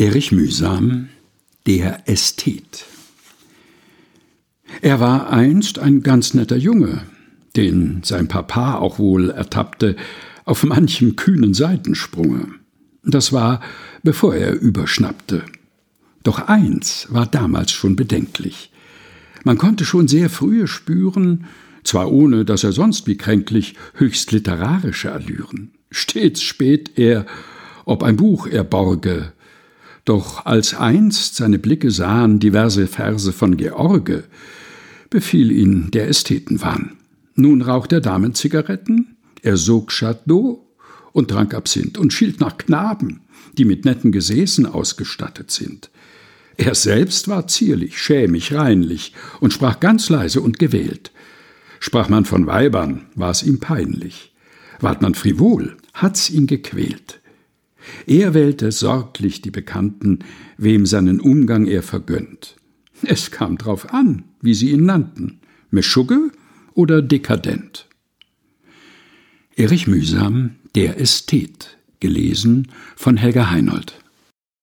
Erich Mühsam, der Ästhet. Er war einst ein ganz netter Junge, den sein Papa auch wohl ertappte auf manchem kühnen Seitensprunge. Das war, bevor er überschnappte. Doch eins war damals schon bedenklich. Man konnte schon sehr frühe spüren, zwar ohne, dass er sonst wie kränklich, höchst literarische Allüren. Stets spät er, ob ein Buch er borge. Doch als einst seine Blicke sahen diverse Verse von George, befiel ihn der Ästhetenwahn. Nun raucht er Damenzigaretten, er sog Chateau und trank Absinth und schielt nach Knaben, die mit netten Gesäßen ausgestattet sind. Er selbst war zierlich, schämig, reinlich und sprach ganz leise und gewählt. Sprach man von Weibern, war es ihm peinlich. Ward man frivol, hat's ihn gequält. Er wählte sorglich die Bekannten, wem seinen Umgang er vergönnt. Es kam drauf an, wie sie ihn nannten, Meschugge oder dekadent. Erich Mühsam, der Ästhet, gelesen von Helge Heynold.